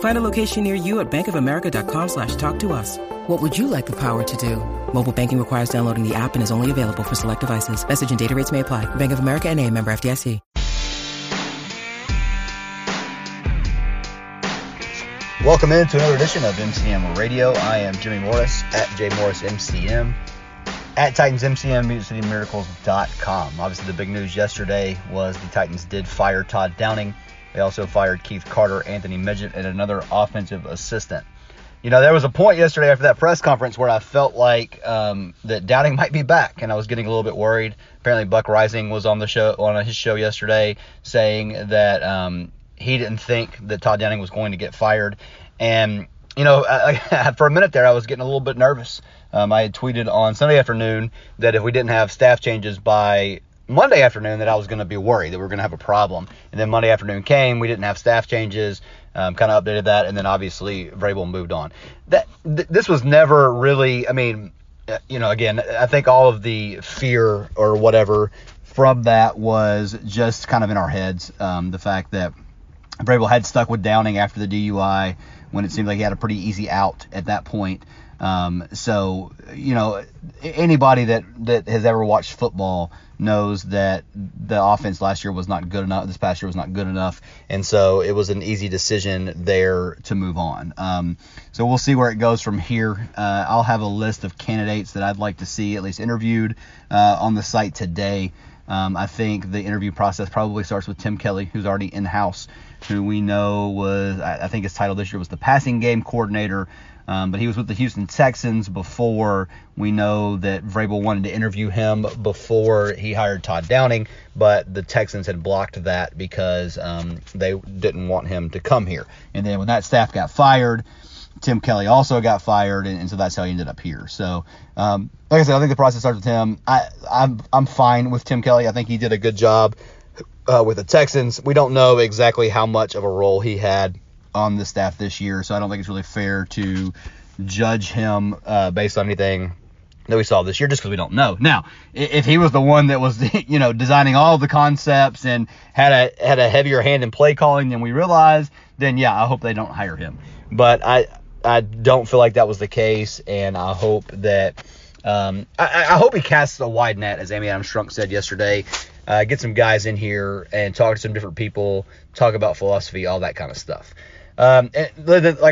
Find a location near you at bankofamerica.com/talktous. What would you like the power to do? Mobile banking requires downloading the app and is only available for select devices. Message and data rates may apply. Bank of America N.A., member FDIC. Welcome in to another edition of MCM Radio. I am Jimmy Morris, at JMorrisMCM, at TitansMCM, museummiracles.com. Obviously, the big news yesterday was the Titans did fire Todd Downing. They also fired Keith Carter, Anthony Midgett, and another offensive assistant. You know, there was a point yesterday after that press conference where I felt like that Downing might be back, and I was getting a little bit worried. Apparently, Buck Rising was on the show, on his show yesterday, saying that he didn't think that Todd Downing was going to get fired. And, you know, I, for a minute there, I was getting a little bit nervous. I had tweeted on Sunday afternoon that if we didn't have staff changes by Monday afternoon, that I was going to be worried that we were going to have a problem. And then Monday afternoon came, we didn't have staff changes, kind of updated that, and then obviously Vrabel moved on. This was never really, I mean, you know, again, I think all of the fear or whatever from that was just kind of in our heads, the fact that Vrabel had stuck with Downing after the DUI when it seemed like he had a pretty easy out at that point. So, you know, anybody that has ever watched football knows that the offense last year was not good enough. This past year was not good enough. And so it was an easy decision there to move on. So we'll see where it goes from here. I'll have a list of candidates that I'd like to see at least interviewed on the site today. I think the interview process probably starts with Tim Kelly, who's already in-house, who we know was, I think his title this year was the passing game coordinator. But he was with the Houston Texans before. We know that Vrabel wanted to interview him before he hired Todd Downing, but the Texans had blocked that because they didn't want him to come here. And then when that staff got fired, Tim Kelly also got fired, and so that's how he ended up here. So, like I said, I think the process starts with him. I'm fine with Tim Kelly. I think he did a good job with the Texans. We don't know exactly how much of a role he had on the staff this year, so I don't think it's really fair to judge him based on anything that we saw this year, just because we don't know. Now, if he was the one that was, you know, designing all the concepts and had a heavier hand in play calling than we realize, then yeah, I hope they don't hire him. But I don't feel like that was the case, and I hope that I hope he casts a wide net, as Amy Adams Strunk said yesterday. Get some guys in here and talk to some different people, talk about philosophy, all that kind of stuff. Like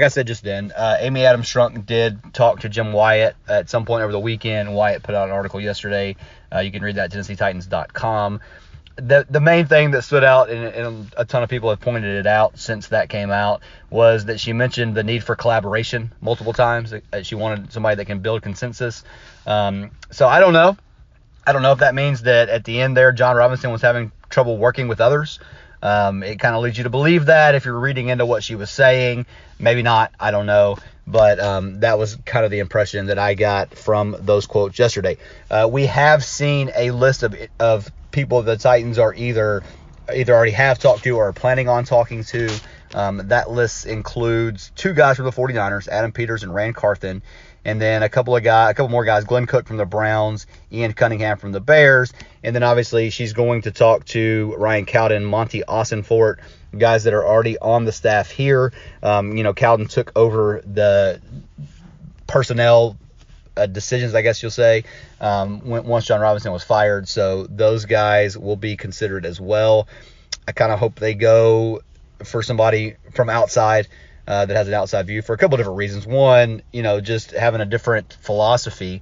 I said just then, Amy Adams Strunk did talk to Jim Wyatt at some point over the weekend. Wyatt put out an article yesterday. You can read that at TennesseeTitans.com. The main thing that stood out, and a ton of people have pointed it out since that came out, was that she mentioned the need for collaboration multiple times. She wanted somebody that can build consensus. So I don't know. I don't know if that means that at the end there, John Robinson was having trouble working with others. It kind of leads you to believe that if you're reading into what she was saying. Maybe not. I don't know. But that was kind of the impression that I got from those quotes yesterday. We have seen a list of people the Titans are either already have talked to or are planning on talking to. That list includes two guys from the 49ers, Adam Peters and Rand Carthen. and then a couple more guys, Glenn Cook from the Browns, Ian Cunningham from the Bears, and then obviously she's going to talk to Ryan Cowden, Monty Austin Fort, guys that are already on the staff here. Cowden took over the personnel decisions, I guess you'll say, once John Robinson was fired, so those guys will be considered as well. I kind of hope they go for somebody from outside that has an outside view for a couple of different reasons. One, just having a different philosophy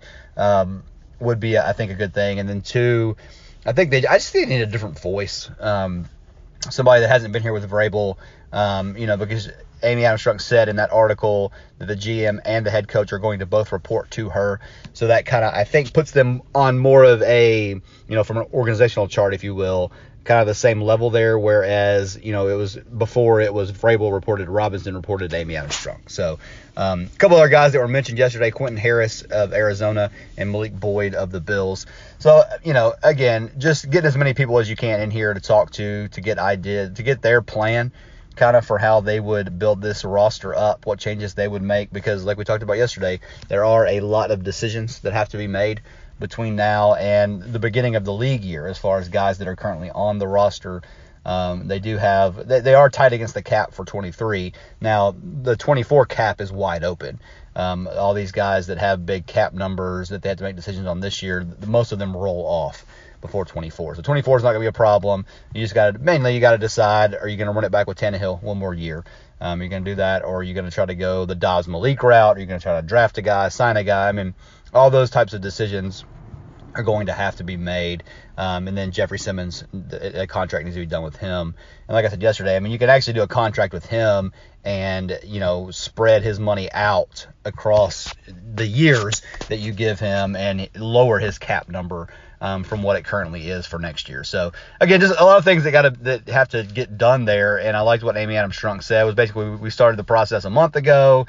would be, I think, a good thing. And then two, I just think they need a different voice. Somebody that hasn't been here with Vrabel, because Amy Adams Strunk said in that article that the GM and the head coach are going to both report to her. So that kind of, I think, puts them on more of a, from an organizational chart, if you will, kind of the same level there, whereas, it was before it was Vrabel reported, Robinson reported, Amy Adams Strunk. So a couple other guys that were mentioned yesterday, Quentin Harris of Arizona and Malik Boyd of the Bills. So, again, just getting as many people as you can in here to talk to get ideas, to get their plan kind of for how they would build this roster up, what changes they would make, because like we talked about yesterday, there are a lot of decisions that have to be made between now and the beginning of the league year as far as guys that are currently on the roster. They are tight against the cap for 23. Now, the 24 cap is wide open. All these guys that have big cap numbers that they have to make decisions on this year, most of them roll off before 24. So 24 is not going to be a problem. You got to decide, are you going to run it back with Tannehill one more year? You're going to do that, or are you going to try to go the Daz Malik route? Are you going to try to draft a guy, sign a guy? I mean, all those types of decisions are going to have to be made. And then Jeffrey Simmons, a contract needs to be done with him. And like I said yesterday, I mean, you can actually do a contract with him and, spread his money out across the years that you give him and lower his cap number from what it currently is for next year. So, again, just a lot of things that have to get done there. And I liked what Amy Adams Strunk said. It was basically, we started the process a month ago.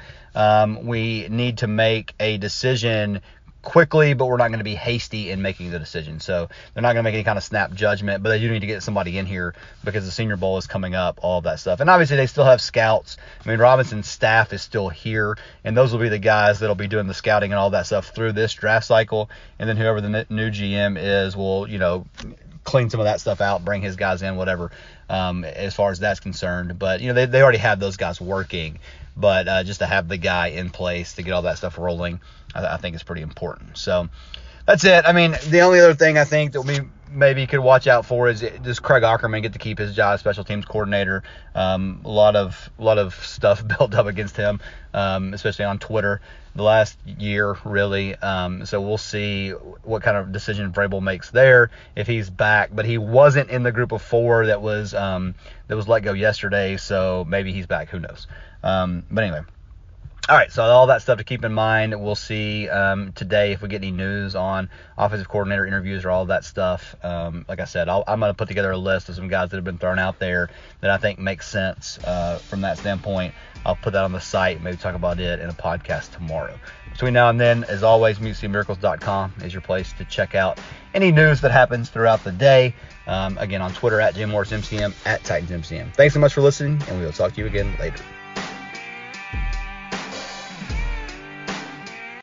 We need to make a decision quickly, but we're not going to be hasty in making the decision. So they're not going to make any kind of snap judgment, but they do need to get somebody in here because the Senior Bowl is coming up, all of that stuff. And obviously they still have scouts. I mean, Robinson's staff is still here, and those will be the guys that will be doing the scouting and all that stuff through this draft cycle. And then whoever the new GM is will, clean some of that stuff out, bring his guys in, whatever, as far as that's concerned. But, they already have those guys working. But just to have the guy in place to get all that stuff rolling, I think is pretty important. So that's it. I mean, the only other thing I think that we maybe could watch out for is, does Craig Aukerman get to keep his job as special teams coordinator? A lot of stuff built up against him, especially on Twitter the last year, really. So we'll see what kind of decision Vrabel makes there if he's back. But he wasn't in the group of four that was let go yesterday, so maybe he's back. Who knows? But anyway, all right, so all that stuff to keep in mind. We'll see today if we get any news on offensive coordinator interviews or all that stuff. Like I said, I'm going to put together a list of some guys that have been thrown out there that I think makes sense from that standpoint. I'll put that on the site, maybe talk about it in a podcast tomorrow. Between now and then, as always, museummiracles.com is your place to check out any news that happens throughout the day. Again, on Twitter, @JimMorrisMCM, @TitansMCM. Thanks so much for listening, and we will talk to you again later.